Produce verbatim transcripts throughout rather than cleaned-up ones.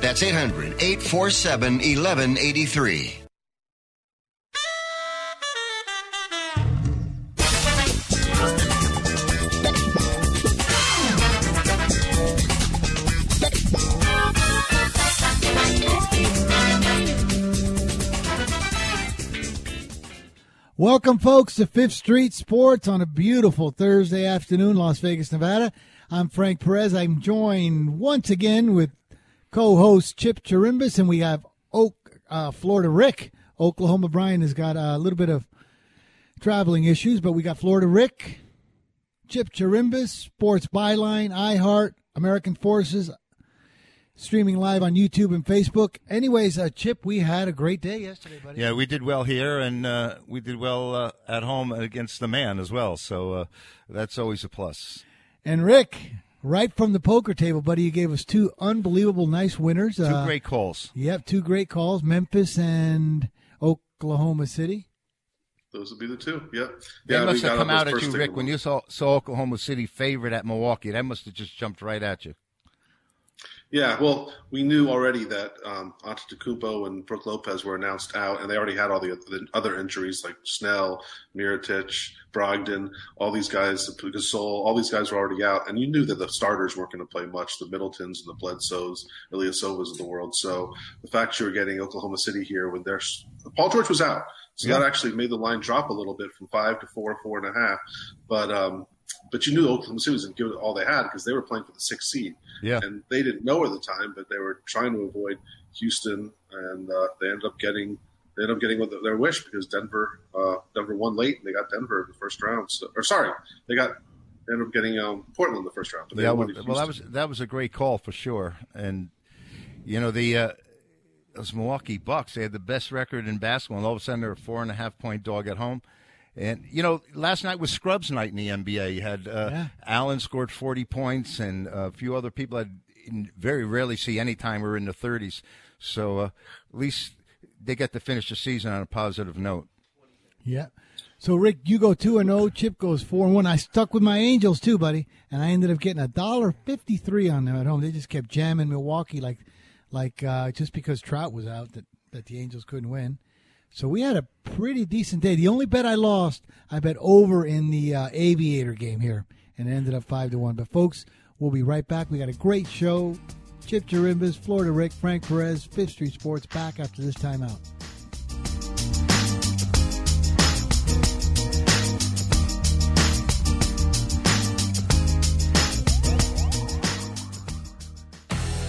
That's eight hundred, eight four seven, one one eight three. Welcome, folks, to Fifth Street Sports on a beautiful Thursday afternoon, Las Vegas, Nevada. I'm Frank Perez. I'm joined once again with co-host Chip Chirimbus, and we have Oak, uh, Florida Rick. Oklahoma Brian has got a little bit of traveling issues, but we got Florida Rick, Chip Chirimbus, Sports Byline, iHeart, American Forces, streaming live on YouTube and Facebook. Anyways, uh, Chip, we had a great day yesterday, buddy. Yeah, we did well here, and uh, we did well uh, at home against the man as well, so uh, that's always a plus. And, Rick, right from the poker table, buddy, you gave us two unbelievable nice winners. Two uh, great calls. Yep, two great calls, Memphis and Oklahoma City. Those would be the two, yep. Yeah, they must have come out at you, Rick, when you saw, saw Oklahoma City favorite at Milwaukee. That must have just jumped right at you. Yeah, well, we knew already that um, Antetokounmpo and Brooke Lopez were announced out, and they already had all the, the other injuries like Snell, Mirotić, Brogdon, all these guys, Gasol, all these guys were already out. And you knew that the starters weren't going to play much, the Middletons and the Bledsoes, Ilyasovas of the world. So the fact you were getting Oklahoma City here when they're – Paul George was out. So yeah. That actually made the line drop a little bit from five to four, four and a half. But um, but you knew Oklahoma City was going to give it all they had because they were playing for the sixth seed. Yeah. And they didn't know at the time, but they were trying to avoid Houston, and uh, they ended up getting they ended up getting what their wish because Denver uh, Denver won late, and they got Denver in the first round. So, or sorry, they got they ended up getting um, Portland in the first round. But they yeah, well, well, that was that was a great call for sure, and you know the. Uh, Those Milwaukee Bucks, they had the best record in basketball, and all of a sudden they're a four-and-a-half-point dog at home. And, you know, last night was Scrubs night in the N B A. You had uh, yeah. Allen scored forty points, and a few other people I very rarely see any time were in the thirties. So uh, at least they got to finish the season on a positive note. Yeah. So, Rick, you go two and oh, Chip goes four and one. I stuck with my Angels, too, buddy, and I ended up getting one dollar fifty-three on them at home. They just kept jamming Milwaukee like – Like uh, just because Trout was out, that, that the Angels couldn't win. So we had a pretty decent day. The only bet I lost, I bet over in the uh, Aviator game here, and it ended up five to one. But folks, we'll be right back. We got a great show. Chip Chirimbus, Florida Rick, Frank Perez, Fifth Street Sports. Back after this timeout.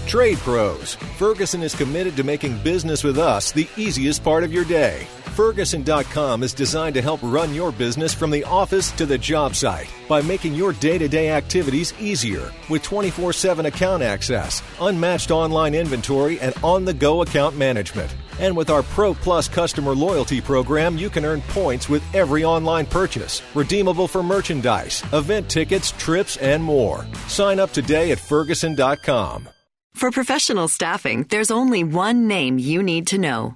Trade Pros. Ferguson is committed to making business with us the easiest part of your day. Ferguson dot com is designed to help run your business from the office to the job site by making your day-to-day activities easier with twenty-four seven account access, unmatched online inventory, and on-the-go account management. And with our Pro Plus customer loyalty program, you can earn points with every online purchase, redeemable for merchandise, event tickets, trips, and more. Sign up today at Ferguson dot com. For professional staffing, there's only one name you need to know.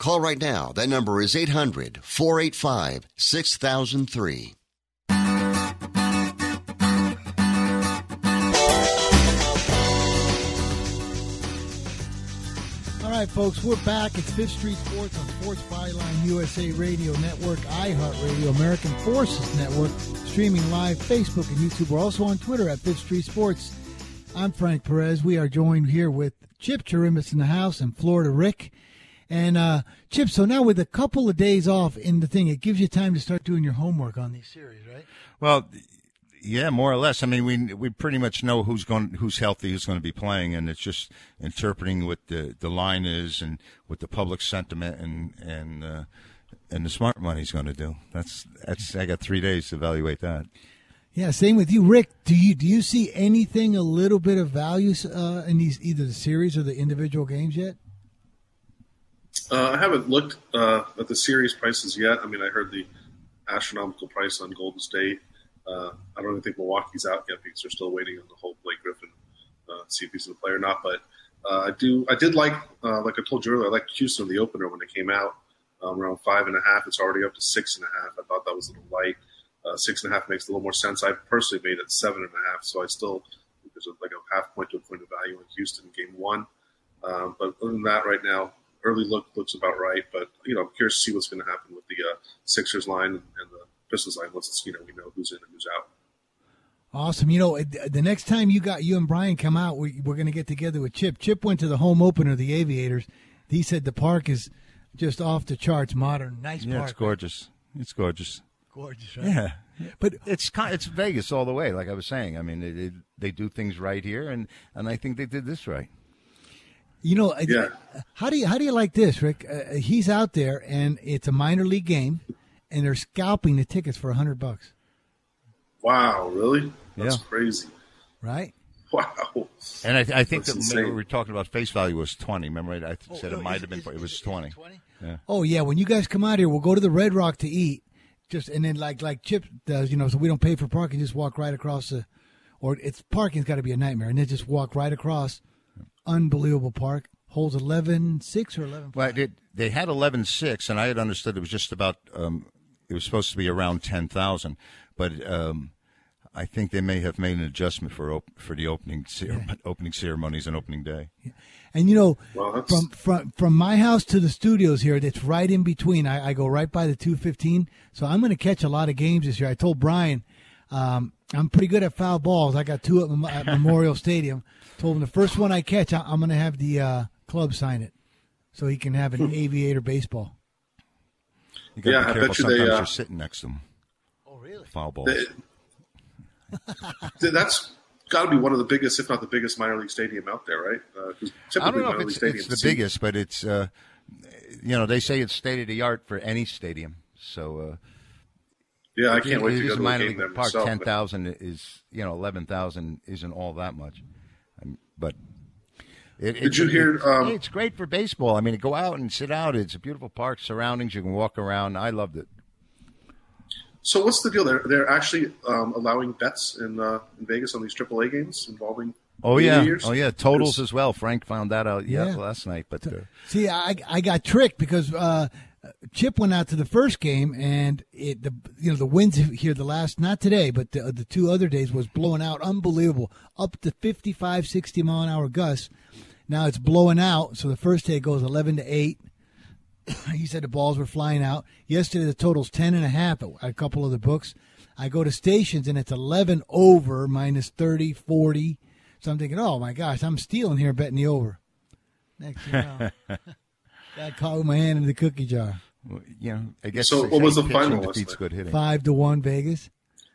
Call right now. That number is eight hundred four eight five six thousand three. All right, folks, we're back. It's Fifth Street Sports on Sports Byline U S A Radio Network, iHeart Radio, American Forces Network, streaming live, Facebook and YouTube. We're also on Twitter at Fifth Street Sports. I'm Frank Perez. We are joined here with Chip Chirimbus in the house and Florida Rick. And, uh, Chip, so now with a couple of days off in the thing, it gives you time to start doing your homework on these series, right? Well, yeah, more or less. I mean, we we pretty much know who's going, who's healthy, who's going to be playing, and it's just interpreting what the, the line is and what the public sentiment and and uh, and the smart money's going to do. That's that's. I got three days to evaluate that. Yeah, same with you, Rick. Do you do you see anything a little bit of value uh, in these either the series or the individual games yet? Uh, I haven't looked uh, at the series prices yet. I mean, I heard the astronomical price on Golden State. Uh, I don't even think Milwaukee's out yet because they're still waiting on the whole Blake Griffin, uh, see if he's going to play or not. But uh, I do, I did like, uh, like I told you earlier, I liked Houston in the opener when it came out um, around five and a half. It's already up to six and a half. I thought that was a little light. Uh, six and a half makes a little more sense. I personally made it seven and a half, so I still think there's like a half point to a point of value in Houston in game one. Um, but other than that, right now, early look looks about right. But you know, I'm curious to see what's going to happen with the uh, Sixers line and, and the Christmas line, once it's, you know, we know who's in and who's out. Awesome. You know, the next time you got you and Brian come out, we, we're going to get together with Chip. Chip went to the home opener, the Aviators. He said the park is just off the charts, modern, nice yeah, park. Yeah, it's gorgeous. It's gorgeous. Gorgeous, right? Yeah. But it's it's Vegas all the way, like I was saying. I mean, they, they do things right here, and, and I think they did this right. You know, yeah. how do you, how do you like this, Rick? Uh, he's out there, and it's a minor league game. And they're scalping the tickets for a hundred bucks. Wow, really? That's yeah. crazy, right? Wow. And I, th- I think That's that maybe we were talking about face value was twenty. Remember, I oh, said no, it might have been is, it was twenty. twenty? Yeah. Oh yeah, when you guys come out here, we'll go to the Red Rock to eat. Just and then like like Chip does, you know, so we don't pay for parking. Just walk right across the, or it's parking's got to be a nightmare, and then just walk right across. Unbelievable park. Holds eleven six or eleven five. Well, it, they had eleven six, and I had understood it was just about. Um, It was supposed to be around ten thousand, but um, I think they may have made an adjustment for op- for the opening cer- yeah. opening ceremonies and opening day. Yeah. And you know, well, from from from my house to the studios here, that's right in between. I, I go right by the two fifteen, so I'm going to catch a lot of games this year. I told Brian, um, I'm pretty good at foul balls. I got two at, Mem- at Memorial Stadium. Told him the first one I catch, I- I'm going to have the uh, club sign it, so he can have an Aviator baseball. You yeah, I bet you Sometimes they uh, are sitting next to them. Oh, really? Foul balls. They, that's got to be one of the biggest, if not the biggest, minor league stadium out there, right? Uh, I don't know if it's, it's the seat. biggest, but it's, uh, you know, they say it's state of the art for any stadium. So, uh, yeah, I can't it, wait it to go to a game there park, myself. ten thousand is, you know, eleven thousand isn't all that much. Um, but it, Did it, you hear, it, um, it's great for baseball. I mean, go out and sit out. It's a beautiful park, surroundings. You can walk around. I loved it. So what's the deal there? They're actually um, allowing bets in, uh, in Vegas on these triple A games involving oh yeah, years. oh yeah, totals as well. Frank found that out yeah, yeah. last night. But uh, see, I I got tricked because uh, Chip went out to the first game, and it the you know the winds here the last not today but the, the two other days was blowing out unbelievable up to fifty-five, sixty mile an hour gusts. Now it's blowing out, so the first day goes eleven to eight. He said the balls were flying out. Yesterday the total's ten and a half at a couple of the books. I go to stations and it's eleven over minus thirty, forty. So I'm thinking, oh my gosh, I'm stealing here betting the over. Next, you know, got caught with my hand in the cookie jar. Well, you know, I guess. So what was the final? Five to one Vegas.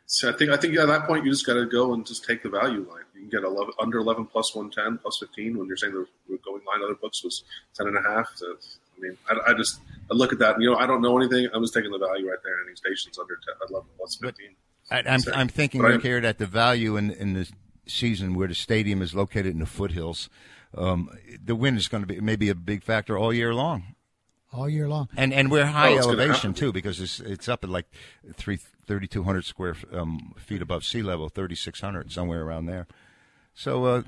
So I think I think at that point you just got to go and just take the value line. You can get eleven under eleven plus one ten plus fifteen when you're saying the going line. Other books was ten and a half. To, I mean, I, I just I look at that, and, you know, I don't know anything. I'm just taking the value right there in these stations under eleven plus fifteen. I, I'm, I'm thinking, Rick, here that the value in, in the season where the stadium is located in the foothills, um, the wind is going to be maybe a big factor all year long. All year long. And and we're high oh, elevation, too, because it's it's up at like three thousand two hundred square um, feet above sea level, thirty-six hundred, somewhere around there. So, uh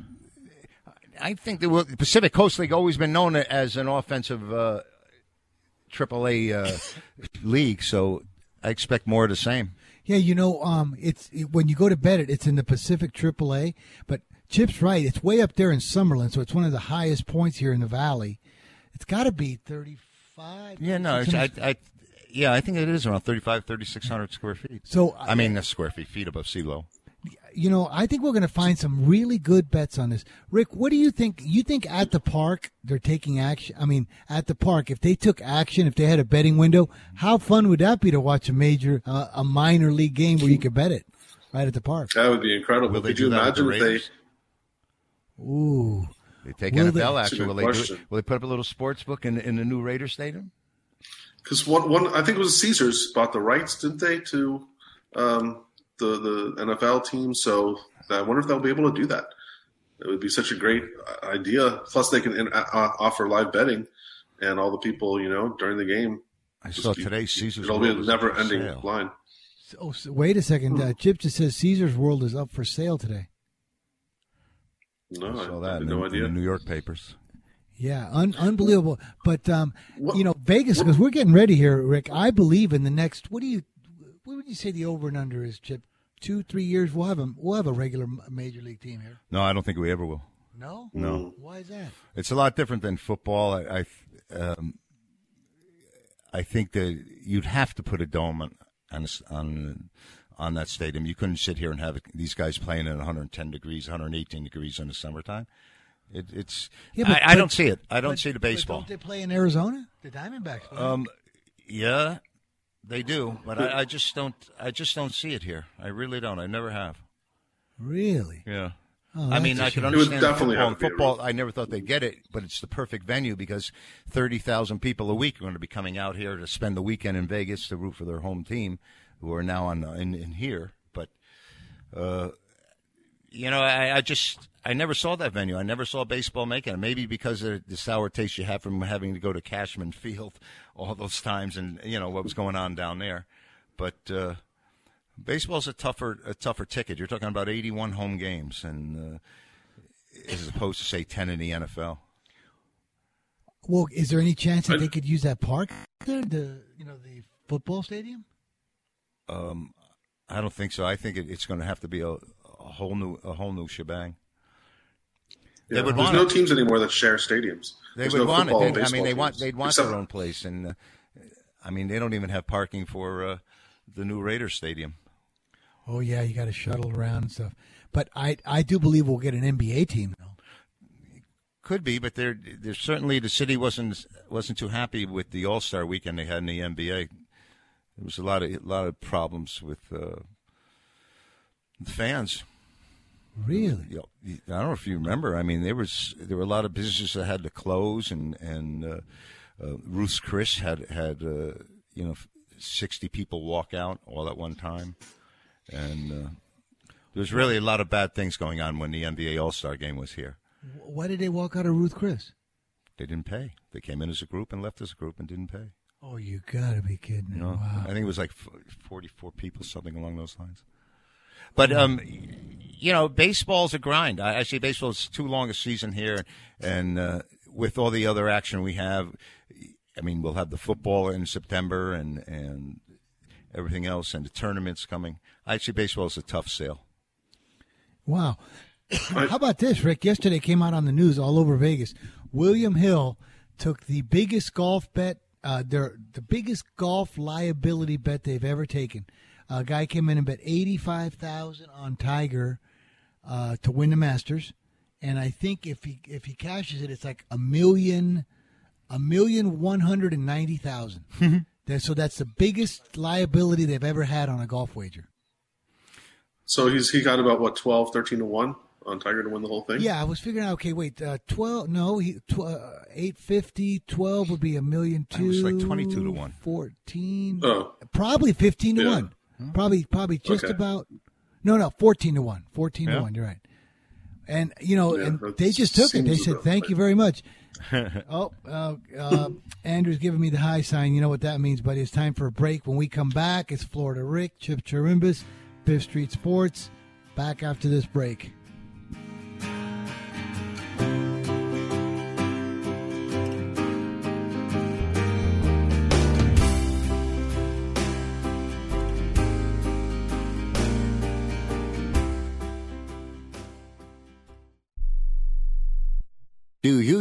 I think the Pacific Coast League always been known as an offensive uh, triple A uh, league, so I expect more of the same. Yeah, you know, um, it's it, when you go to bet it, it's in the Pacific triple A, but Chip's right. It's way up there in Summerlin, so it's one of the highest points here in the valley. It's got to be thirty-five. Yeah, no, it's, I, I, yeah, I think it is around thirty-five, thirty-six hundred square feet. So I, I mean, that's square feet, feet above sea level. You know, I think we're going to find some really good bets on this. Rick, what do you think? You think at the park they're taking action? I mean, at the park, if they took action, if they had a betting window, how fun would that be to watch a major, uh, a minor league game where you could bet it right at the park? That would be incredible. Will they Could do you that imagine with the Raiders? They... Ooh. They take N F L action. Will they, do it? Will they put up a little sports book in, in the new Raiders stadium? Because one, one, I think it was Caesars bought the rights, didn't they, to um, – The, the N F L team, so I wonder if they'll be able to do that. It would be such a great idea. Plus, they can in, uh, offer live betting, and all the people, you know, during the game. I saw keep, today Caesar's it'll World be a never-ending line. Oh, so wait a second. Hmm. Uh, Chip just says Caesar's World is up for sale today. No, I saw that. I had no idea. In the New York papers. Yeah, un- unbelievable. But um, what, you know, Vegas, because we're getting ready here, Rick. I believe in the next. What do you? What would you say the over and under is, Chip? Two, three years, we'll have a, we'll have a regular major league team here. No, I don't think we ever will. No? No. Why is that? It's a lot different than football. I I, um, I think that you'd have to put a dome on, on on on that stadium. You couldn't sit here and have these guys playing at one hundred ten degrees, one hundred eighteen degrees in the summertime. It, it's yeah, but, I, I but, don't see it. I don't but, see the baseball. But don't they play in Arizona? The Diamondbacks play. Um, yeah. They do, but I, I just don't. I just don't see it here. I really don't. I never have. Really? Yeah. Oh, I mean, I can understand football. Football, I never thought they'd get it, but it's the perfect venue because thirty thousand people a week are going to be coming out here to spend the weekend in Vegas to root for their home team, who are now on in, in here. But, uh, you know, I, I just I never saw that venue. I never saw baseball making it. Maybe because of the sour taste you have from having to go to Cashman Field all those times, and you know what was going on down there. But uh, baseball's a tougher a tougher ticket. You're talking about eighty-one home games, and uh, as opposed to say ten in the N F L. Well, is there any chance that they could use that park, the, the you know the football stadium? Um, I don't think so. I think it, it's going to have to be a, a whole new a whole new shebang. Yeah, there's no it. teams anymore that share stadiums. They there's would no want it. They, I mean, they want they'd want Except their own place, and uh, I mean, they don't even have parking for uh, the new Raiders stadium. Oh yeah, you got to shuttle around and stuff. But I I do believe we'll get an N B A team. Could be, but there there's certainly the city wasn't wasn't too happy with the All Star weekend they had in the N B A. There was a lot of a lot of problems with uh, the fans. Really? You know, I don't know if you remember. I mean, there was there were a lot of businesses that had to close, and and uh, uh, Ruth's Chris had had uh, you know sixty people walk out all at one time, and uh, there was really a lot of bad things going on when the N B A All-Star Game was here. Why did they walk out of Ruth's Chris? They didn't pay. They came in as a group and left as a group and didn't pay. Oh, you gotta be kidding me! You know, wow. I think it was like forty-four people, something along those lines. But um, you know, baseball's a grind. I, I see baseball's too long a season here, and uh, with all the other action we have, I mean, we'll have the football in September and and everything else, and the tournaments coming. I see baseball's a tough sale. Wow! How about this, Rick? Yesterday came out on the news all over Vegas. William Hill took the biggest golf bet. Uh, they're the biggest golf liability bet they've ever taken. A guy came in and bet eighty-five thousand dollars on Tiger uh, to win the Masters, and I think if he if he cashes it, it's like a million, a million one hundred and ninety thousand. So that's the biggest liability they've ever had on a golf wager. So he's he got about what twelve, thirteen to one on Tiger to win the whole thing? Yeah, I was figuring out, okay, wait, uh, twelve, no, he, tw- uh, eight fifty, twelve would be a million two. It was like twenty-two to one. fourteen, oh. Probably fifteen to yeah. one. Hmm. Probably probably just okay. about, no, no, fourteen to one. fourteen yeah. to one, you're right. And, you know, yeah, and they just took it. They said, thank right. you very much. oh, uh, uh, Andrew's giving me the high sign. You know what that means, buddy. It's time for a break. When we come back, it's Florida Rick, Chip Chirimbus, Fifth Street Sports. Back after this break. Do you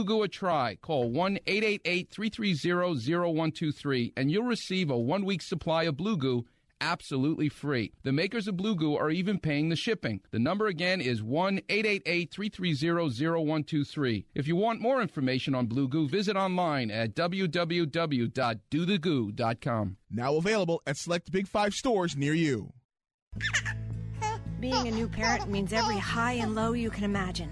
Blue Goo a try. Call one eight eight eight, three three zero, zero one two three and you'll receive a one-week supply of Blue Goo absolutely free. The makers of Blue Goo are even paying the shipping. The number again is one eight eight eight, three three zero, zero one two three. If you want more information on Blue Goo, visit online at w w w dot do the goo dot com. Now available at select Big Five stores near you. Being a new parent means every high and low you can imagine.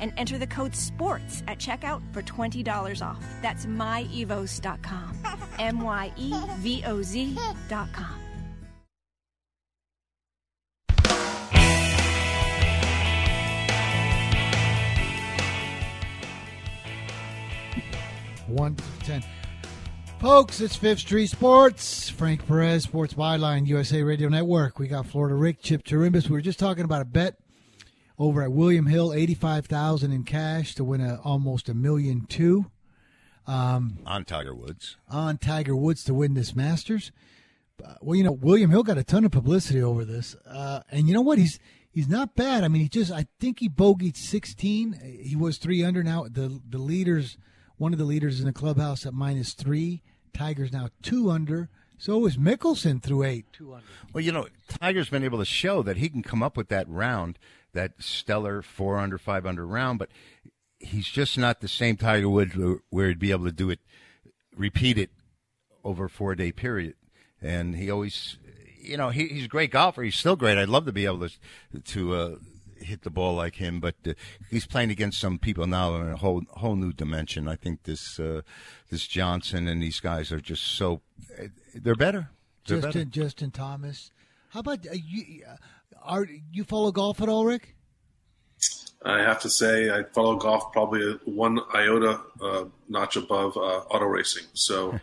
and enter the code SPORTS at checkout for twenty dollars off. That's my evos dot com. M Y E V O Z dot com. one to ten. Folks, it's Fifth Street Sports. Frank Perez, Sports Byline, U S A Radio Network. We got Florida Rick, Chip Chirimbus. We were just talking about a bet over at William Hill, eighty-five thousand dollars in cash to win a, almost a million two. Um, on Tiger Woods. On Tiger Woods to win this Masters. Uh, well, you know, William Hill got a ton of publicity over this. Uh, and you know what? He's he's not bad. I mean, he just, I think he bogeyed sixteen. He was three under now. The, the leaders... One of the leaders in the clubhouse at minus three. Tiger's now two under. So is Mickelson through eight. Two under. Well, you know, Tiger's been able to show that he can come up with that round, that stellar four under, five under round, but he's just not the same Tiger Woods where he'd be able to do it, repeat it over a four-day period. And he always, you know, he, he's a great golfer. He's still great. I'd love to be able to to uh, hit the ball like him, but uh, he's playing against some people now in a whole whole new dimension. I think this uh, this Johnson and these guys are just so they're better. They're Justin better. Justin Thomas. How about uh, you? Uh, are you follow golf at all, Rick? I have to say I follow golf probably one iota uh, notch above uh, auto racing. So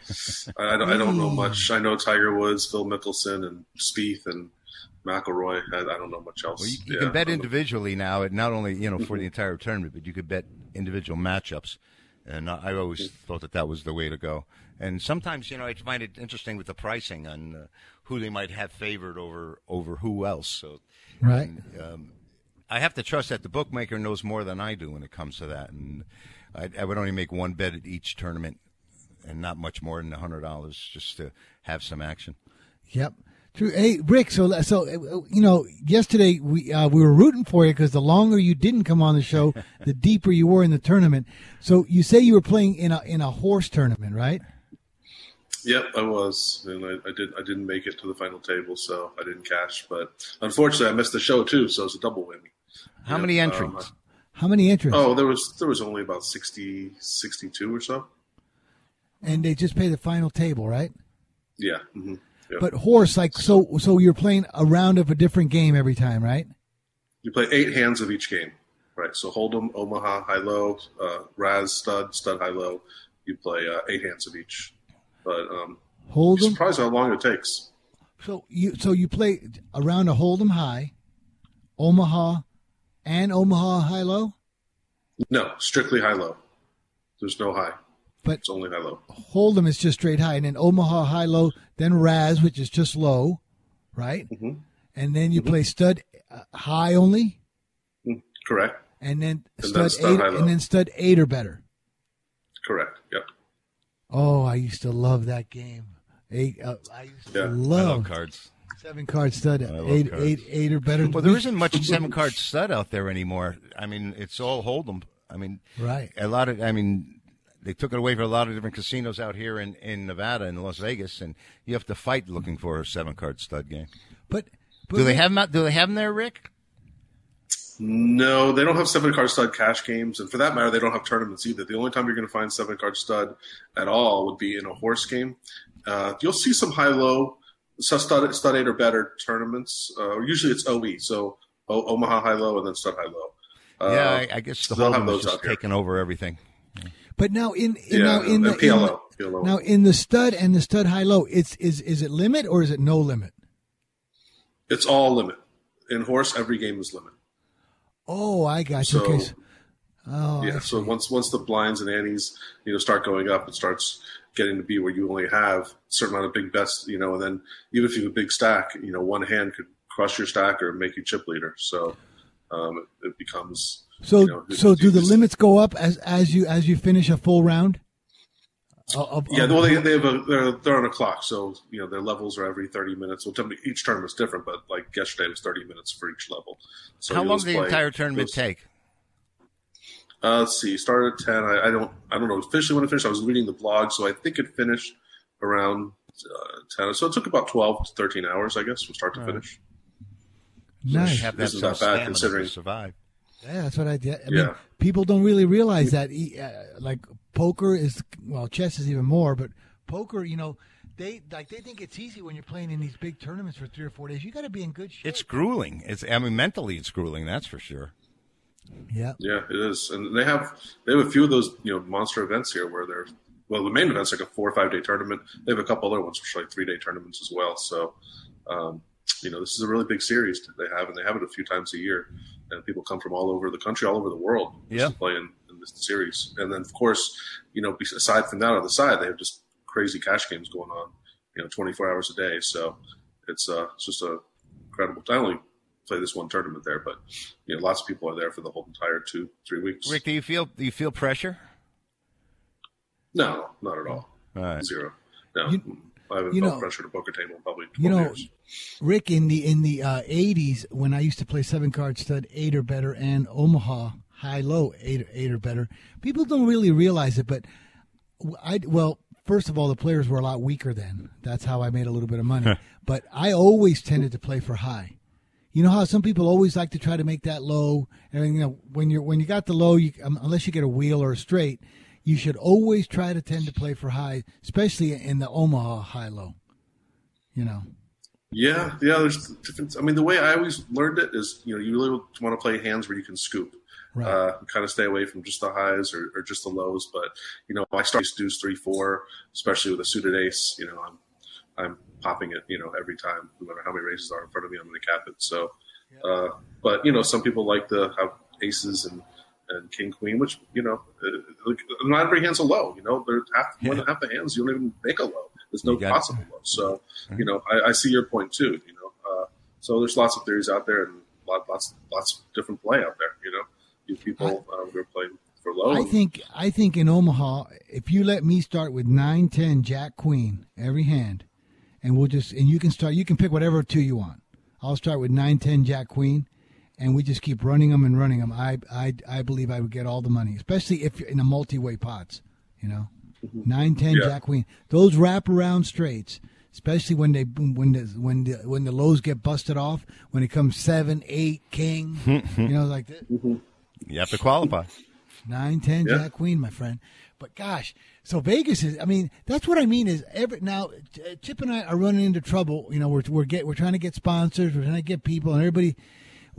I, I, don't, I don't know much. I know Tiger Woods, Phil Mickelson, and Spieth, and McIlroy. I, I don't know much else. Well, you you yeah, can bet individually know. now, not only you know for the entire tournament, but you could bet individual matchups. And I always thought that that was the way to go. And sometimes you know I find it interesting with the pricing on uh, who they might have favored over over who else. So right, and, um, I have to trust that the bookmaker knows more than I do when it comes to that. And I, I would only make one bet at each tournament, and not much more than a hundred dollars, just to have some action. Yep. Hey, Rick, so, so you know, yesterday we uh, we were rooting for you because the longer you didn't come on the show, the deeper you were in the tournament. So you say you were playing in a in a horse tournament, right? Yep, I was, and I, I did. I didn't make it to the final table, so I didn't cash. But unfortunately, I missed the show too, so it's a double whammy. How and, many entries? Um, How many entries? Oh, there was there was only about sixty, sixty-two or so. And they just pay the final table, right? Yeah. Mm-hmm. Yeah. But horse, like so, so you're playing a round of a different game every time, right? You play eight hands of each game, right? So Hold'em, Omaha, High Low, uh, Raz, Stud, Stud, High Low. You play uh, eight hands of each. But um, Hold'em, you're surprised how long it takes. So you, so you play a round of Hold'em High, Omaha, and Omaha High Low. No, strictly High Low. There's no high. But it's only high-low. Hold'em is just straight high, and then Omaha high-low, then Raz, which is just low, right? Mm-hmm. And then you mm-hmm. play stud uh, high only. Mm, correct. And then and stud, stud eight, high-low. And then stud eight or better. Correct. Yep. Oh, I used to love that game. Eight. Uh, I used to yeah. love, I love cards. Seven card stud, eight, cards. eight, eight or better. Well, there isn't much seven card stud out there anymore. I mean, it's all Hold'em. I mean, right? A lot of, I mean. They took it away from a lot of different casinos out here in, in Nevada and Las Vegas, and you have to fight looking for a seven-card stud game. But, but do they have them? Do they have them there, Rick? No, they don't have seven-card stud cash games, and for that matter, they don't have tournaments either. The only time you're going to find seven-card stud at all would be in a horse game. Uh, you'll see some high-low, stud, stud eight or better tournaments. Uh, usually it's O E, so o- Omaha high-low and then stud high-low. Uh, yeah, I, I guess the whole thing is just taking over everything. But now in, in yeah, now in the, P L O, in the now in the stud and the stud high low, it's is is it limit or is it no limit? It's all limit. In horse, every game is limit. Oh, I got you. So, okay. Oh, yeah. So once once the blinds and antes you know start going up, it starts getting to be where you only have a certain amount of big bets, you know, and then even if you have a big stack, you know, one hand could crush your stack or make you chip leader. So um, it, it becomes. So, you know, so do the limits go up as, as you as you finish a full round? Of, yeah, well, they they have a they're they're on a clock, so you know their levels are every thirty minutes. Well, each tournament's different, but like yesterday was thirty minutes for each level. So how long did the entire tournament take? Uh, let's see, started at ten. I, I don't I don't know officially when it finished. I was reading the blog, so I think it finished around uh, ten. So it took about twelve to thirteen hours, I guess, from start to finish. Nice. This is not bad considering survive. Yeah, that's what I did. I yeah. mean, people don't really realize that. Uh, like poker is, well, chess is even more, but poker, you know, they like they think it's easy when you're playing in these big tournaments for three or four days. You got to be in good shape. It's grueling. It's I mean, mentally, it's grueling. That's for sure. Yeah. Yeah, it is, and they have they have a few of those you know monster events here where they're well, the main event's like a four or five day tournament. They have a couple other ones which are like three day tournaments as well. So. Um, You know, this is a really big series that they have, and they have it a few times a year. And people come from all over the country, all over the world yeah. to play in, in this series. And then, of course, you know, aside from that on the side, they have just crazy cash games going on, you know, twenty-four hours a day. So it's, uh, it's just a incredible time. I only play this one tournament there, but, you know, lots of people are there for the whole entire two, three weeks. Rick, do you feel do you feel pressure? No, not at all. all right. Zero. No. You- I haven't felt pressure to book a table in probably twelve years. Rick, in the in the uh, eighties, when I used to play seven card stud eight or better and Omaha high low eight eight or better, people don't really realize it. But I well, first of all, the players were a lot weaker then. That's how I made a little bit of money. But I always tended to play for high. You know how some people always like to try to make that low, and you know when you when you got the low, you, um, unless you get a wheel or a straight. You should always try to tend to play for high, especially in the Omaha high-low, you know. Yeah, yeah. There's different. I mean, the way I always learned it is, you know, you really want to play hands where you can scoop. Right. Uh, kind of stay away from just the highs or, or just the lows. But, you know, I start deuce three, four, especially with a suited ace. You know, I'm I'm popping it, you know, every time, no matter how many raises are in front of me, I'm going to cap it. So, yeah. uh, but, you know, some people like to have aces and and king queen, which you know, uh, not every hand's a low. You know, there's half yeah. more than half the hands you don't even make a low. There's no possible it. low. So right. you know, I, I see your point too. You know, uh, so there's lots of theories out there and lot, lots lots of different play out there. You know, you people uh, who are playing for low. I think I think in Omaha, if you let me start with nine, ten, jack, queen every hand, and we'll just and you can start. You can pick whatever two you want. I'll start with nine, ten, jack, queen. And we just keep running them and running them. I, I, I believe I would get all the money, especially if you're in a multi-way pots, you know, nine, ten, yeah. jack, queen. Those wrap-around straights, especially when they when the when the when the lows get busted off, when it comes seven, eight, king, you know, like that. You have to qualify. Nine, ten, yeah. jack, queen, my friend. But gosh, so Vegas is. I mean, that's what I mean is every now. Chip and I are running into trouble. You know, we're we're get we're trying to get sponsors, we're trying to get people, and everybody.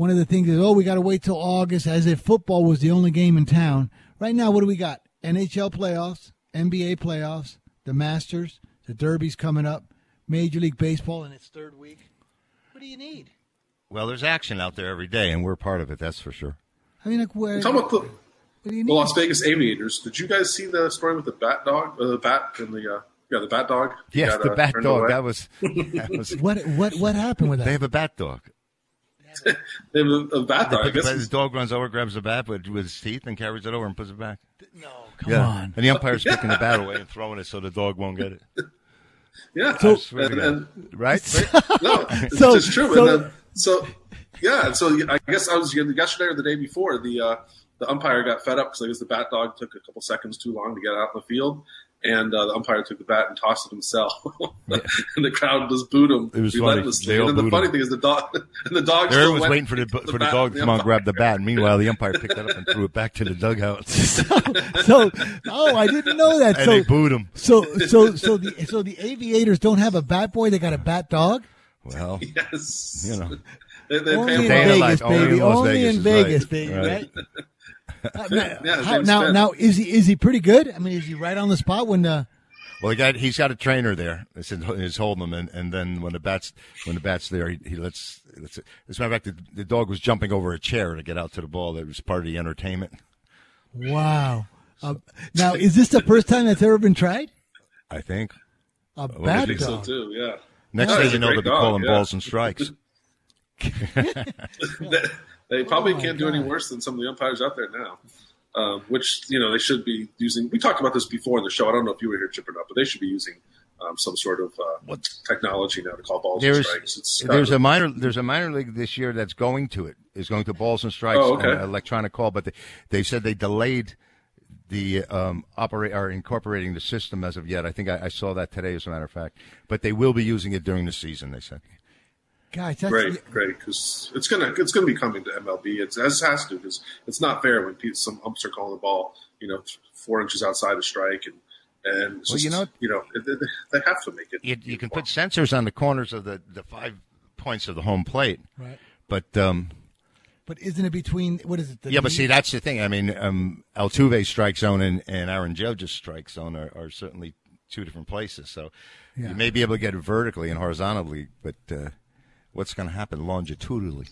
One of the things is, oh, we got to wait till August, as if football was the only game in town. Right now, what do we got? N H L playoffs, N B A playoffs, the Masters, the Derby's coming up, Major League Baseball in its third week. What do you need? Well, there's action out there every day, and we're part of it, that's for sure. I mean, like, where? Talking about the, what do you need? The Las Vegas Aviators. Did you guys see the story with the bat dog, or the bat and the uh... – Yeah, the bat dog. Yes, got, the uh, bat dog. Away. That was, that was – What what what happened with that? They have a bat dog. They have a, a bat dog. His dog runs over, grabs the bat with, with his teeth, and carries it over and puts it back. No, come yeah. on. And the umpire's yeah. picking the bat away and throwing it so the dog won't get it. Yeah, so, and, and, right? No, it's, so, it's true. So, and then, so yeah, and so I guess I was yesterday or the day before. The uh, the umpire got fed up because I guess the bat dog took a couple seconds too long to get out in the field. And uh, the umpire took the bat and tossed it himself, yeah. and the crowd just booed him. It was he funny. They all and then the funny him. thing is the dog. And the dog. Everyone was went waiting for the, the for the dog to come on, grab the bat. And meanwhile, the umpire picked that up and threw it back to the dugout. so, so, oh, I didn't know that. And so, they booed him. So, so, so the so the Aviators don't have a bat boy. They got a bat dog. Well, yes, you know, they, they only, in Vegas, only, only in Vegas, baby. Only in Vegas, baby. Right. right? Uh, now, yeah, how, now, now, is he is he pretty good? I mean, is he right on the spot when the? Well, he got he's got a trainer there. It's in, he's holding him, and, and then when the bat's when the bat's there, he, he lets. lets it. As a matter of fact, the, the dog was jumping over a chair to get out to the ball. That was part of the entertainment. Wow! Uh, now, is this the first time that's ever been tried? I think a bat well, I think dog. So too, yeah. Next oh, thing you know, they'll be calling yeah. balls and strikes. They probably oh, can't do God. any worse than some of the umpires out there now, um, which, you know, they should be using. We talked about this before in the show. I don't know if you were here, Chip, or not, but they should be using um, some sort of uh, technology now to call balls there's, and strikes. It's there's, a minor, there's a minor league this year that's going to it, is going to balls and strikes oh, okay. and electronic call, but they, they said they delayed the um, operate are incorporating the system as of yet. I think I, I saw that today, as a matter of fact. But they will be using it during the season, they said. Guys, that's great, the- great, because it's gonna it's gonna be coming to M L B. It's as has to, because it's not fair when people, some umps are calling the ball, you know, four inches outside a strike, and and just, well, you know, you know, they, they have to make it. You, you can put sensors on the corners of the, the five points of the home plate, right? But um, but isn't it between what is it? The yeah, league? But see, that's the thing. I mean, um, Altuve's strike zone and, and Aaron Judge's strike zone are, are certainly two different places. So yeah. You may be able to get it vertically and horizontally, but. Uh, What's going to happen longitudinally?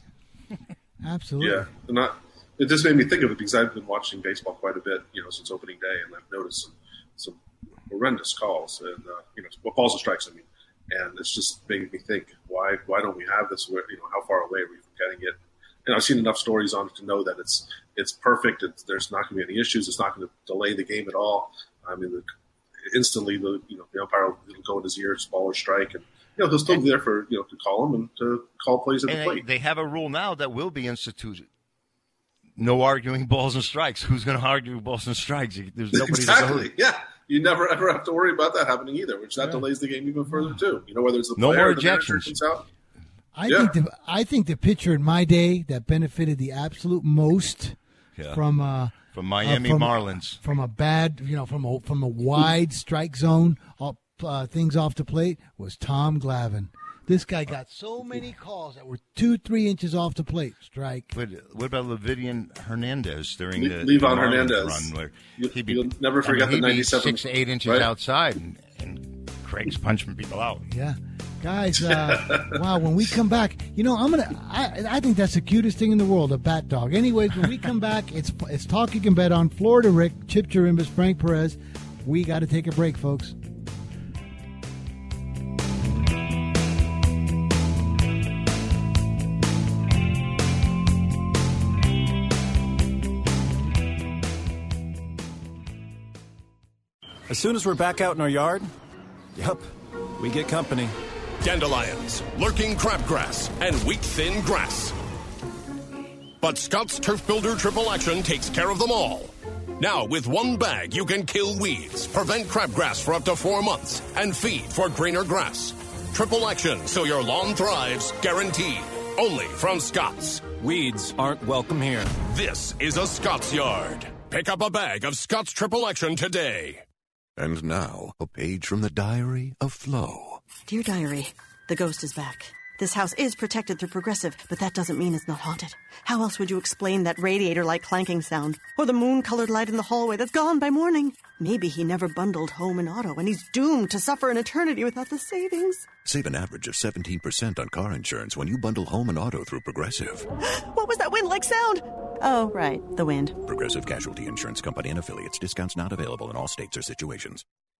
Absolutely. Yeah, not, it just made me think of it because I've been watching baseball quite a bit, you know, since opening day, and I've noticed some, some horrendous calls and uh, you know, well, balls and strikes. I mean, and it's just made me think, why why don't we have this? Where, you know, how far away are we from getting it? And I've seen enough stories on it to know that it's it's perfect. It's, there's not going to be any issues. It's not going to delay the game at all. I mean, the, instantly the you know the umpire will go in his ear, ball or strike, and. Yeah, you know, they'll still be there for, you know, to call them and to call plays at the plate. They have a rule now that will be instituted. No arguing balls and strikes. Who's going to argue balls and strikes? There's nobody. Exactly. Yeah. You never, ever have to worry about that happening either, which that yeah. delays the game even further, too. You know, whether it's the no player more or the manager comes out. I, yeah. think the, I think the pitcher in my day that benefited the absolute most yeah. from uh, from Miami uh, from, Marlins. From a bad, you know, from a, from a wide strike zone up. Uh, things off the plate was Tom Glavine. This guy got so many calls that were two, three inches off the plate. Strike. What, what about Levidian Hernandez during Le- the Levan Hernandez run? Where he'd be, you'll never forget I mean, the ninety-seven. Six to eight inches right? outside, and, and Craig's punching people out. Yeah, guys. Uh, wow. When we come back, you know, I'm gonna. I, I think that's the cutest thing in the world, a bat dog. Anyways, when we come back, it's it's talk you can bet on. Florida Rick, Chip Chirimbus, Frank Perez. We got to take a break, folks. As soon as we're back out in our yard, yep, we get company. Dandelions, lurking crabgrass, and wheat-thin grass. But Scott's Turf Builder Triple Action takes care of them all. Now, with one bag, you can kill weeds, prevent crabgrass for up to four months, and feed for greener grass. Triple Action, so your lawn thrives, guaranteed. Only from Scott's. Weeds aren't welcome here. This is a Scott's yard. Pick up a bag of Scott's Triple Action today. And now, a page from the diary of Flo. Dear diary, the ghost is back. This house is protected through progressive, but that doesn't mean it's not haunted. How else would you explain that radiator-like clanking sound? Or the moon-colored light in the hallway that's gone by morning? Maybe he never bundled home and auto, and he's doomed to suffer an eternity without the savings. Save an average of seventeen percent on car insurance when you bundle home and auto through Progressive. What was that wind-like sound? Oh, right, the wind. Progressive Casualty Insurance Company and affiliates. Discounts not available in all states or situations.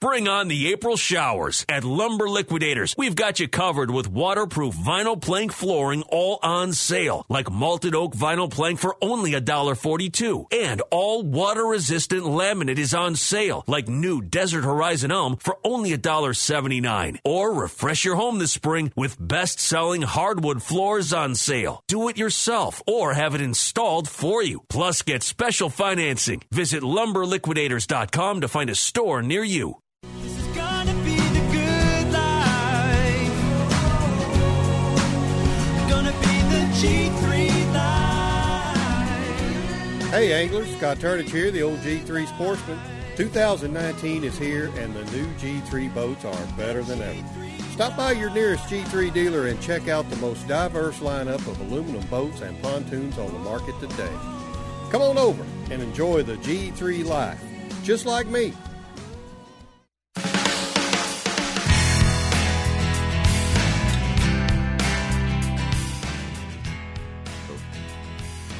Bring on the April showers at Lumber Liquidators. We've got you covered with waterproof vinyl plank flooring all on sale, like malted oak vinyl plank for only one dollar and forty-two cents. And all water-resistant laminate is on sale, like new Desert Horizon Elm for only one dollar and seventy-nine cents. Or refresh your home this spring with best-selling hardwood floors on sale. Do it yourself or have it installed for you. Plus, get special financing. Visit lumber liquidators dot com to find a store near you. Hey anglers, Scott Turnage here, the old G three sportsman. twenty nineteen is here and the new G three boats are better than ever. Stop by your nearest G three dealer and check out the most diverse lineup of aluminum boats and pontoons on the market today. Come on over and enjoy the G three life, just like me.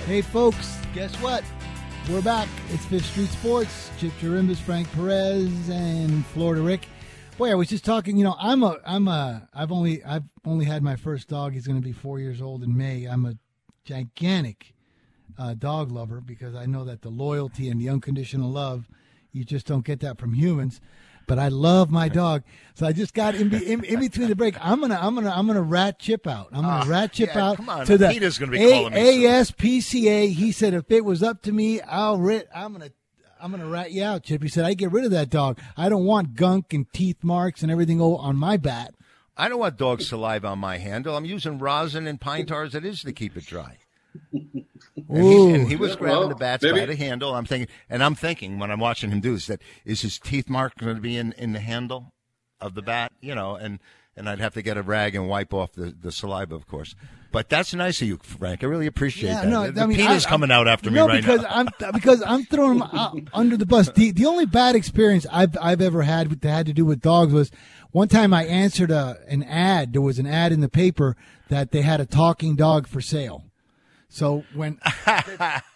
Hey folks, guess what? We're back. It's Fifth Street Sports. Chip Chirimbus, Frank Perez, and Florida Rick. Boy, I was just talking. You know, I'm a, I'm a, I've only, I've only had my first dog. He's going to be four years old in May. I'm a gigantic uh, dog lover because I know that the loyalty and the unconditional love, you just don't get that from humans. But I love my dog, so I just got in, be, in, in between the break. I'm gonna, I'm gonna, I'm gonna rat Chip out. I'm gonna uh, rat Chip yeah, out come on. to the Peter's gonna be a- calling me A S P C A. He said if it was up to me, I'll rit. I'm gonna, I'm gonna rat you out, Chip. He said I get rid of that dog. I don't want gunk and teeth marks and everything on my bat. I don't want dog saliva on my handle. I'm using rosin and pine tar as it is to keep it dry. And, and he was grabbing well, the bats maybe. by the handle. I'm thinking, and I'm thinking when I'm watching him do is that is his teeth mark going to be in, in the handle of the bat, you know? And, and I'd have to get a rag and wipe off the, the saliva, of course. But that's nice of you, Frank. I really appreciate yeah, that. No, the I mean, Peter's I, coming out after no, me right because now. I'm, because I'm throwing him out under the bus. The, the only bad experience I've I've ever had with, that had to do with dogs was one time I answered a an ad. There was an ad in the paper that they had a talking dog for sale. So when,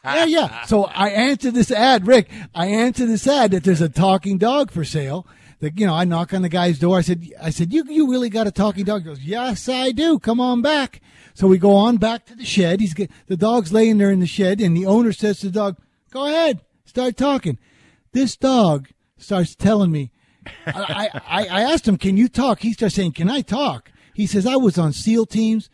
yeah, yeah. So I answered this ad, Rick, I answered this ad that there's a talking dog for sale. That, you know, I knock on the guy's door. I said, I said, you, you really got a talking dog? He goes, yes, I do. Come on back. So we go on back to the shed. He's get, the dog's laying there in the shed and the owner says to the dog, go ahead, start talking. This dog starts telling me, I, I, I asked him, can you talk? He starts saying, can I talk? He says, I was on SEAL teams,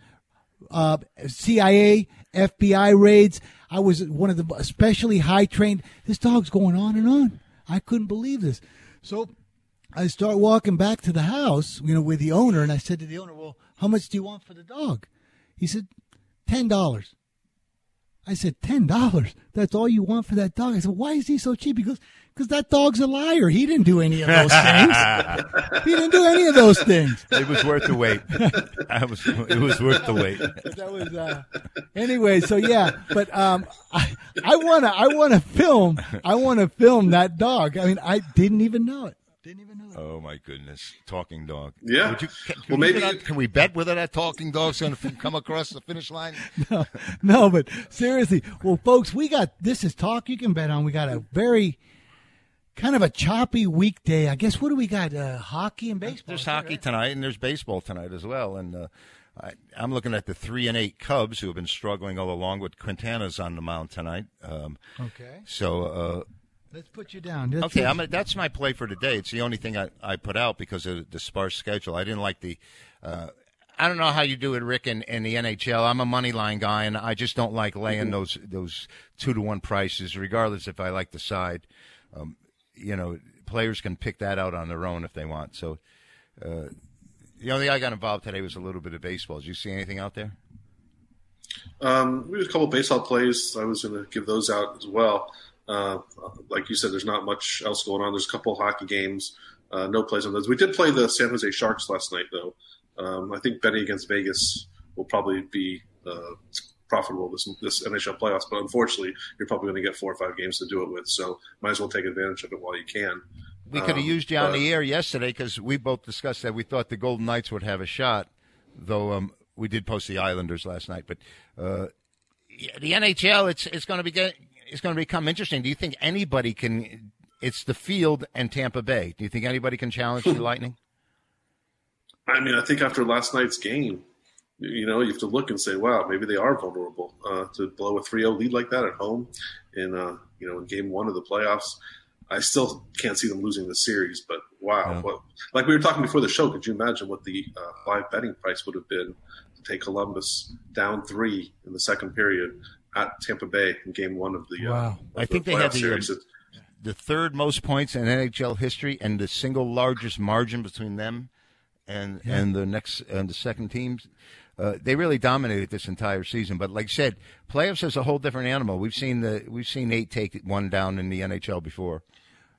uh, C I A, F B I raids. I was one of the especially high trained. This dog's going on and on. I couldn't believe this. So I start walking back to the house, you know, with the owner. And I said to the owner, well, how much do you want for the dog? He said, ten dollars. I said, ten dollars. That's all you want for that dog? I said, why is he so cheap? He goes, because that dog's a liar. He didn't do any of those things. He didn't do any of those things. It was worth the wait. I was, it was worth the wait. That was, uh, anyway, so yeah, but, um, I, I want to, I want to film, I want to film that dog. I mean, I didn't even know it. Didn't even know that. Oh my goodness, talking dog. Yeah. Would you, can, can well, we maybe on, can we bet whether that talking dog's going to come across the finish line? No, no, but seriously, well, folks, we got this is talk you can bet on. We got a very kind of a choppy weekday, I guess. What do we got? Uh, hockey and baseball. There's right, hockey right? tonight, and there's baseball tonight as well. And uh, I, I'm looking at the three and eight Cubs who have been struggling all along. With Quintana's on the mound tonight. Um, okay. So. Uh, Let's put you down. That's okay, I'm a, that's my play for today. It's the only thing I, I put out because of the sparse schedule. I didn't like the uh, – I don't know how you do it, Rick, in, in the N H L. I'm a money line guy, and I just don't like laying mm-hmm. those those two to one prices, regardless if I like the side. Um, you know, players can pick that out on their own if they want. So uh, the only thing I got involved today was a little bit of baseball. Did you see anything out there? Um, we did a couple of baseball plays. I was going to give those out as well. Uh, like you said, there's not much else going on. There's a couple hockey games, uh, no plays on those. We did play the San Jose Sharks last night, though. Um, I think betting against Vegas will probably be uh, profitable this this N H L playoffs, but unfortunately, you're probably going to get four or five games to do it with, so might as well take advantage of it while you can. We could have um, used you on but, the air yesterday because we both discussed that we thought the Golden Knights would have a shot, though um, we did post the Islanders last night. But uh, the N H L, it's it's going to be good. It's going to become interesting. Do you think anybody can – it's the field and Tampa Bay. Do you think anybody can challenge the Lightning? I mean, I think after last night's game, you know, you have to look and say, wow, maybe they are vulnerable uh, to blow a three oh lead like that at home in, uh, you know, in game one of the playoffs. I still can't see them losing the series, but wow. Yeah. What, like we were talking before the show, could you imagine what the uh, live betting price would have been to take Columbus down three in the second period at Tampa Bay in game one of the wow. uh, I think the they had the, um, the third most points in N H L history and the single largest margin between them and yeah. and the next and the second teams. Uh, they really dominated this entire season. But like I said, playoffs is a whole different animal. We've seen the we've seen eight take one down in the N H L before.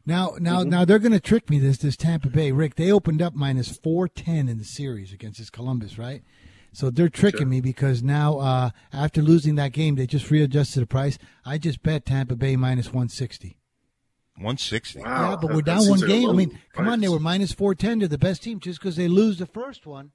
Now, now, mm-hmm. now they're going to trick me. This, this Tampa Bay, Rick. They opened up minus four ten in the series against this Columbus, right? So they're tricking sure. me because now, uh, after losing that game, they just readjusted the price. I just bet Tampa Bay minus one sixty. One sixty. Wow. Yeah, but that, we're down one game. I mean, price. come on, they were minus four ten. They're the best team. Just because they lose the first one,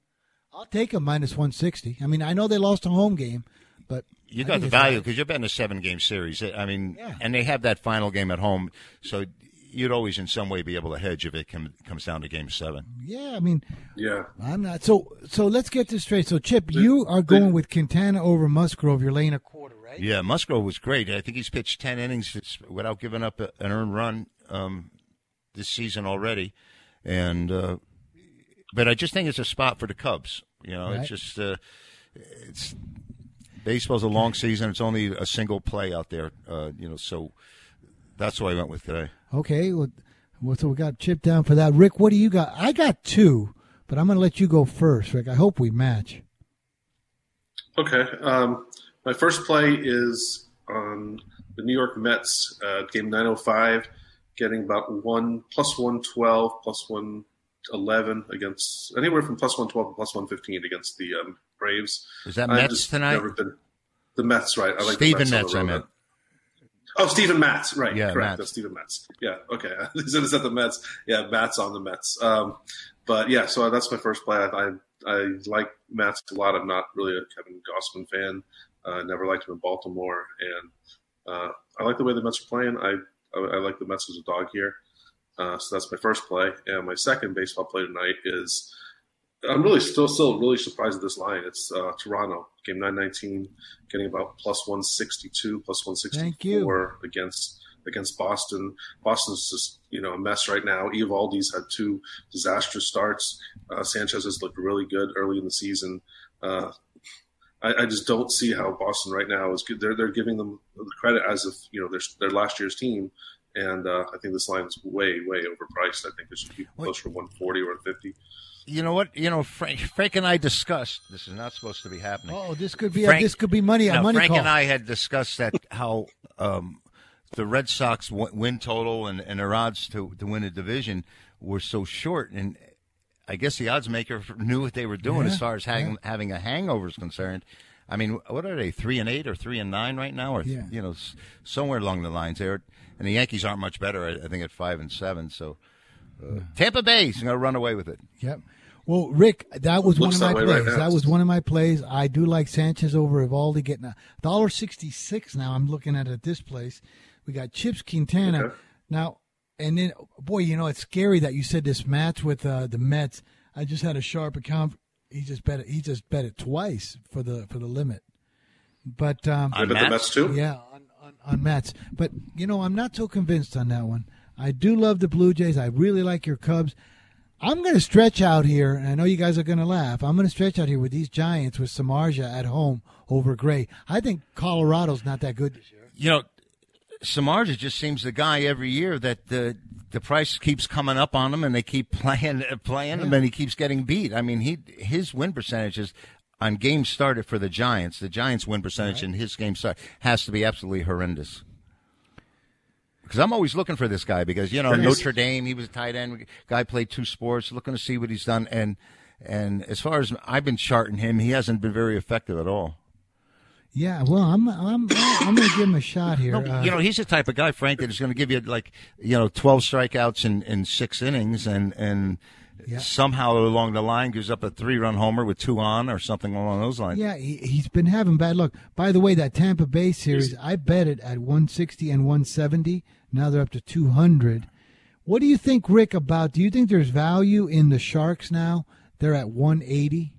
I'll take them minus one sixty. I mean, I know they lost a home game, but. You got the value because you're betting a seven-game series. I mean, yeah. and they have that final game at home, so you'd always in some way be able to hedge if it com- comes down to game seven. Yeah, I mean, yeah, I'm not. So so let's get this straight. So, Chip, the, you are going the, with Quintana over Musgrove. You're laying a quarter, right? Yeah, Musgrove was great. I think he's pitched ten innings without giving up a, an earned run um, this season already. And uh, But I just think it's a spot for the Cubs. You know, right. it's just uh, – it's – baseball's a long season. It's only a single play out there, uh, you know. So that's what I went with today. Okay, well, so we got Chip down for that. Rick, what do you got? I got two, but I'm going to let you go first, Rick. I hope we match. Okay. Um, my first play is on the New York Mets, uh, game nine oh five, getting about one plus one twelve, plus one eleven against anywhere from plus one twelve to plus one fifteen against the um, Braves. Is that Mets I've just tonight? Never been, the Mets, right? I like Steven Matz. I meant. Oh, Steven Matz, right? Yeah, correct. Matz. That's Steven Matz. Yeah, okay. Is that the Mets? Yeah, Matz on the Mets. Um, but yeah, so that's my first play. I I, I like Matz a lot. I'm not really a Kevin Gausman fan. I uh, never liked him in Baltimore, and uh, I like the way the Mets are playing. I I, I like the Mets as a dog here. Uh, so that's my first play. And my second baseball play tonight is I'm really still still really surprised at this line. It's uh, Toronto, game nine nineteen, getting about plus one sixty-two, plus one sixty-four against against Boston. Boston's just, you know, a mess right now. Eovaldi's had two disastrous starts. Uh, Sanchez has looked really good early in the season. Uh, I, I just don't see how Boston right now is good. They're, they're giving them the credit as if, you know, they're, they're last year's team. And uh, I think this line is way, way overpriced. I think it should be closer to one forty or one fifty. You know what? You know, Frank, Frank and I discussed this is not supposed to be happening. Oh, this could be Frank, a, this could be money. No, money Frank call. And I had discussed that how um, the Red Sox win total and, and their odds to, to win a division were so short. And I guess the odds maker knew what they were doing yeah, as far as having, yeah. having a hangover is concerned. I mean, what are they, three and eight or three and nine right now, or yeah. you know, somewhere along the lines there? And the Yankees aren't much better, I think, at five and seven. So uh, Tampa Bay's going to run away with it. Yep. Well, Rick, that was Looks one of my plays. Right that was one of my plays. I do like Sanchez over Eovaldi getting a dollar sixty-six. Now I'm looking at it at this place. We got Chips Quintana okay. now, and then boy, you know, it's scary that you said this match with uh, the Mets. I just had a sharp account. He just bet it. He just bet it twice for the for the limit, but um, I bet the Mets too. Yeah, on, on on Mets. But you know, I'm not so convinced on that one. I do love the Blue Jays. I really like your Cubs. I'm going to stretch out here, and I know you guys are going to laugh. I'm going to stretch out here with these Giants with Samardzija at home over Gray. I think Colorado's not that good this year. You know, Samardzija just seems the guy every year that the. The price keeps coming up on him, and they keep playing playing yeah. him, and he keeps getting beat. I mean, he his win percentages on games started for the Giants, the Giants' win percentage right. in his game start has to be absolutely horrendous. Because I'm always looking for this guy because, you know, Notre Dame, he was a tight end guy, played two sports, looking to see what he's done. And, and as far as I've been charting him, he hasn't been very effective at all. Yeah, well, I'm I'm I'm going to give him a shot here. No, uh, you know, he's the type of guy, Frank, that is going to give you like you know twelve strikeouts in, in six innings, and and yeah. somehow along the line gives up a three-run homer with two on or something along those lines. Yeah, he, he's been having bad luck. By the way, that Tampa Bay series, I bet it at one sixty and one seventy. Now they're up to two hundred. What do you think, Rick? About do you think there's value in the Sharks now? They're at one eighty.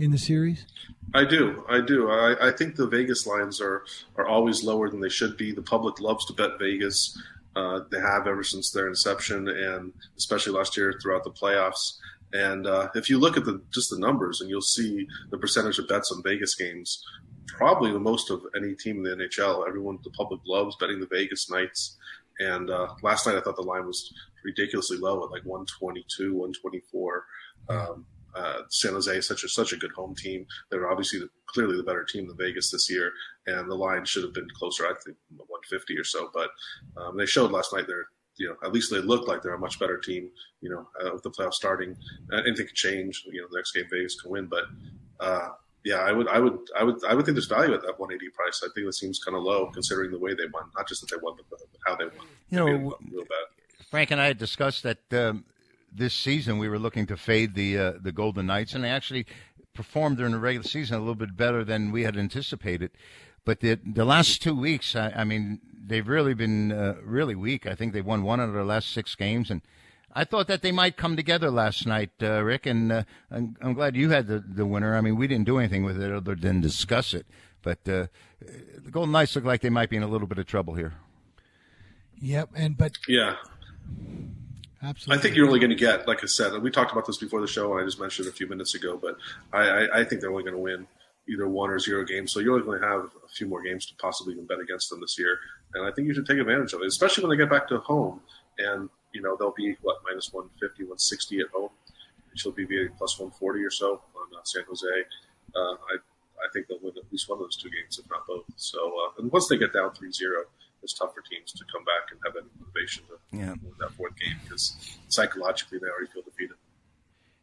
In the series? I do. I do. I, I think the Vegas lines are, are always lower than they should be. The public loves to bet Vegas. Uh, they have ever since their inception, and especially last year throughout the playoffs. And uh, if you look at the just the numbers, and you'll see the percentage of bets on Vegas games, probably the most of any team in the N H L. Everyone, the public loves betting the Vegas nights. And uh, last night I thought the line was ridiculously low at like one twenty-two, one twenty-four. Um, Uh, San Jose is such a, such a good home team. They're obviously the, clearly the better team than Vegas this year, and the line should have been closer, I think, one fifty or so. But um, they showed last night they're you know, at least they look like they're a much better team, you know, uh, with the playoffs starting. Uh, anything could change. You know, the next game Vegas can win. But, uh, yeah, I would I would, I would, I would think there's value at that one eighty price. I think that seems kind of low considering the way they won, not just that they won, but how they won. You Maybe know, real bad. Frank and I had discussed that um, this season we were looking to fade the uh, the Golden Knights, and they actually performed during the regular season a little bit better than we had anticipated. But the the last two weeks, I, I mean, they've really been uh, really weak. I think they've won one out of their last six games. And I thought that they might come together last night, uh, Rick. And uh, I'm, I'm glad you had the, the winner. I mean, we didn't do anything with it other than discuss it. But uh, the Golden Knights look like they might be in a little bit of trouble here. Yep. And but yeah. Absolutely. I think you're only going to get, like I said, we talked about this before the show, and I just mentioned it a few minutes ago, but I, I, I think they're only going to win either one or zero games. So you're only going to have a few more games to possibly even bet against them this year. And I think you should take advantage of it, especially when they get back to home. And, you know, they'll be, what, minus one fifty, one sixty at home. She'll be plus one forty or so on uh, San Jose. Uh, I I think they'll win at least one of those two games, if not both. So uh, and once they get down three zero, it's tough for teams to come back and have that motivation to yeah. win that fourth game because psychologically they already feel defeated.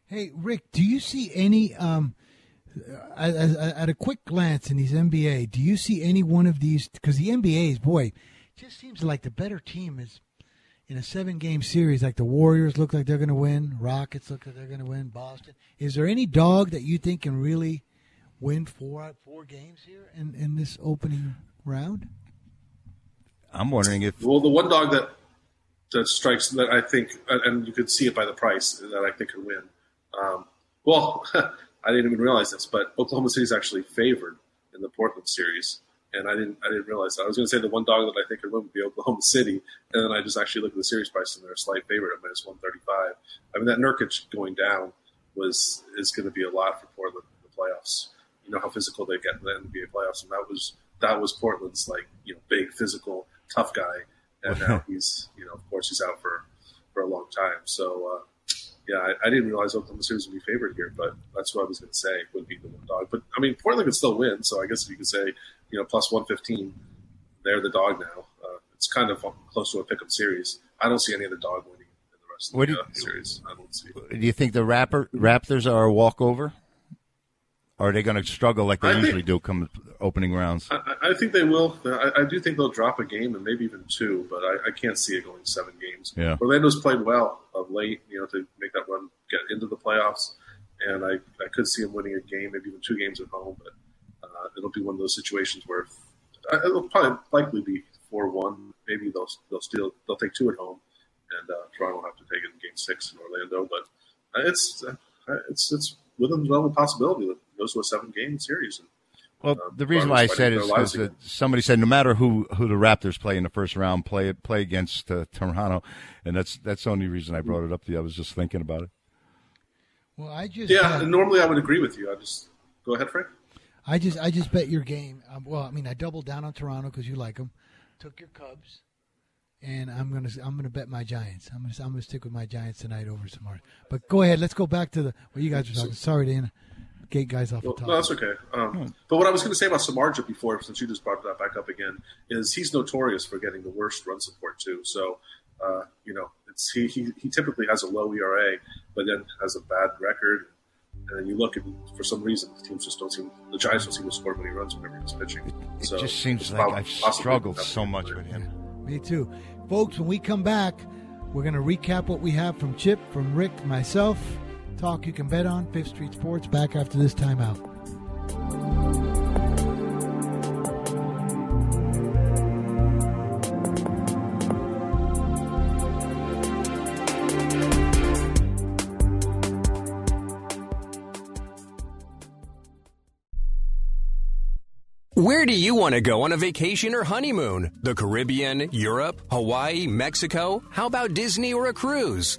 Hey, Rick, do you see any um... – at a quick glance in these N B A, do you see any one of these? Because the N B A is, boy, just seems like the better team is in a seven-game series. Like the Warriors look like they're going to win. Rockets look like they're going to win. Boston. Is there any dog that you think can really win four four games here in, in this opening round? I'm wondering if... Well, the one dog that, that strikes that I think, and you could see it by the price, that I think could win. Um, well... I didn't even realize this, but Oklahoma City's actually favored in the Portland series, and I didn't I didn't realize that. I was going to say the one dog that I think could win would be Oklahoma City, and then I just actually looked at the series price, and they're a slight favorite at minus one thirty-five. I mean, that Nurkic going down was is going to be a lot for Portland in the playoffs. You know how physical they get in the N B A playoffs, and that was that was Portland's like you know big physical tough guy, and now he's you know of course he's out for, for a long time. So. Uh, Yeah, I, I didn't realize Oklahoma City would be favored here, but that's what I was going to say would be the one dog. But, I mean, Portland could still win, so I guess you could say, you know, plus one fifteen, they're the dog now. Uh, it's kind of close to a pick-em series. I don't see any other dog winning in the rest of what the do you, series. I don't see it. Do you think the Raptor, Raptors are a walkover? Or are they going to struggle like they I usually think, do come opening rounds? I, I think they will. I, I do think they'll drop a game and maybe even two, but I, I can't see it going seven games. Yeah. Orlando's played well of late, you know, to make that run, get into the playoffs, and I, I could see them winning a game, maybe even two games at home, but uh, it'll be one of those situations where if, it'll probably likely be four one. Maybe they'll they'll steal, they'll take two at home, and uh, Toronto will have to take it in game six in Orlando, but uh, it's uh, it's it's within the level of possibility that goes to a seven-game series. And, well, um, the reason why I said it is because somebody said no matter who, who the Raptors play in the first round, play play against uh, Toronto, and that's that's the only reason I brought it up to you. I was just thinking about it. Well, I just yeah. Uh, normally, I would agree with you. I just go ahead, Frank. I just I just bet your game. Um, well, I mean, I doubled down on Toronto because you like them. Took your Cubs, and I'm gonna I'm gonna bet my Giants. I'm gonna I'm gonna stick with my Giants tonight over some more. But go ahead. Let's go back to the what you guys were talking. Sorry, Dana. Gate guys off well, the top. No, that's okay. Um, hmm. But what I was going to say about Samardzija before, since you just brought that back up again, is he's notorious for getting the worst run support too. So, uh, you know, it's he, he he typically has a low E R A, but then has a bad record. And then you look, and for some reason, the teams just don't seem the Giants don't seem to score many runs whenever he's pitching. It, it so just seems like I've struggled so much with him. Yeah, me too, folks. When we come back, we're going to recap what we have from Chip, from Rick, myself. Talk you can bet on Fifth Street Sports back after this timeout. Where do you want to go on a vacation or honeymoon? The Caribbean, Europe, Hawaii, Mexico? How about Disney or a cruise?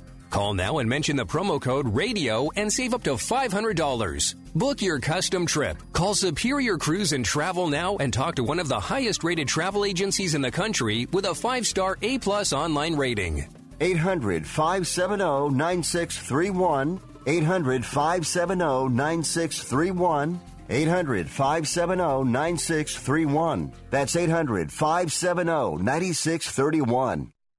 Call now and mention the promo code RADIO and save up to five hundred dollars. Book your custom trip. Call Superior Cruise and Travel now and talk to one of the highest-rated travel agencies in the country with a five-star A-plus online rating. eight hundred, five seven zero, nine six three one. eight hundred, five seven zero, nine six three one. eight hundred, five seven zero, nine six three one. That's eight hundred, five seven zero, nine six three one.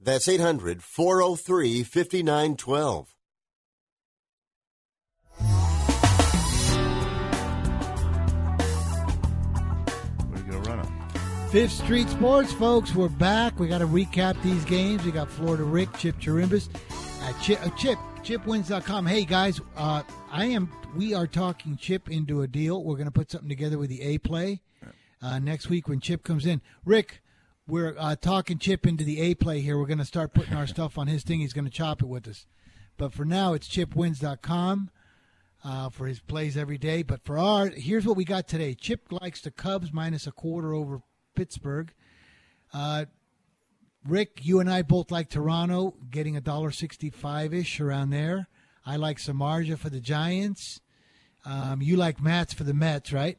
That's eight hundred, four oh three, five nine one two. What are you going to run on? Fifth Street Sports, folks. We're back. We got to recap these games. We got Florida Rick, Chip Chirimbus, at Chip, uh, Chip, chip wins dot com. Hey, guys, uh, I am. we are talking Chip into a deal. We're going to put something together with the A-Play uh, next week when Chip comes in. Rick. We're uh, talking Chip into the A-Play here. We're going to start putting our stuff on his thing. He's going to chop it with us. But for now, it's chip wins dot com uh, for his plays every day. But for our, here's what we got today. Chip likes the Cubs minus a quarter over Pittsburgh. Uh, Rick, you and I both like Toronto, getting one dollar sixty-five-ish around there. I like Samardzija for the Giants. Um, you like Matz for the Mets, right?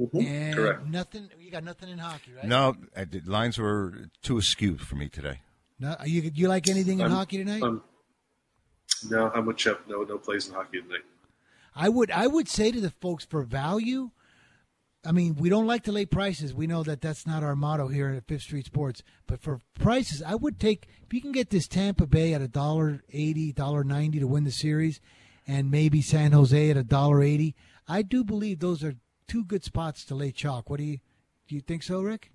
Mm-hmm. And correct. Nothing. You got nothing in hockey, right? No, I did, lines were too askew for me today. No, you you like anything in I'm, hockey tonight? Um, no, I'm with Chip. No, no plays in hockey tonight. I would I would say to the folks for value. I mean, we don't like to lay prices. We know that that's not our motto here at Fifth Street Sports. But for prices, I would take if you can get this Tampa Bay at a dollar eighty, dollar ninety to win the series, and maybe San Jose at a dollar eighty. I do believe those are two good spots to lay chalk. What do you do? You think so, Rick?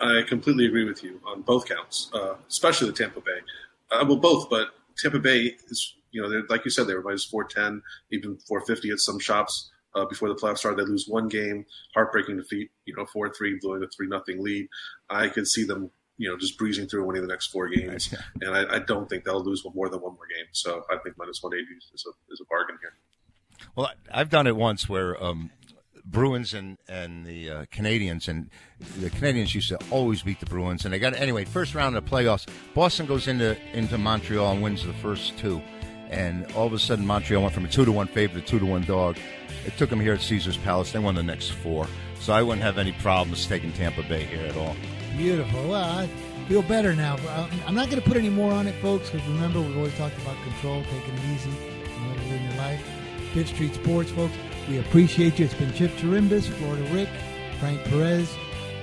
I completely agree with you on both counts, uh, especially the Tampa Bay. Uh, well, both, but Tampa Bay is, you know, like you said, they were minus four ten, even four fifty at some shops uh, before the playoffs started. They lose one game, heartbreaking defeat. You know, four three, blowing a three nothing lead. I could see them, you know, just breezing through winning the next four games, yeah. and I, I don't think they'll lose more than one more game. So I think minus one eighty is a is a bargain here. Well, I've done it once where um, Bruins and, and the uh, Canadians, and the Canadians used to always beat the Bruins. And they got, anyway, first round of the playoffs, Boston goes into into Montreal and wins the first two. And all of a sudden, Montreal went from a two to one favorite to two to one dog. It took them here at Caesars Palace. They won the next four. So I wouldn't have any problems taking Tampa Bay here at all. Beautiful. Well, I feel better now. I'm not going to put any more on it, folks, because remember, we've always talked about control, taking it easy, and let it live your life. Fifth Street Sports, folks, we appreciate you. It's been Chip Chirimbus, Florida Rick, Frank Perez,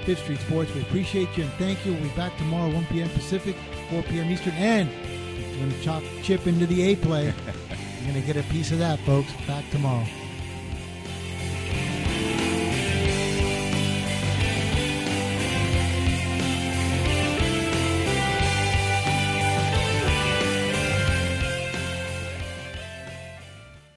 Fifth Street Sports. We appreciate you and thank you. We'll be back tomorrow, one p.m. Pacific, four p.m. Eastern, and we're going to chop Chip into the A-Play. You're going to get a piece of that, folks. Back tomorrow.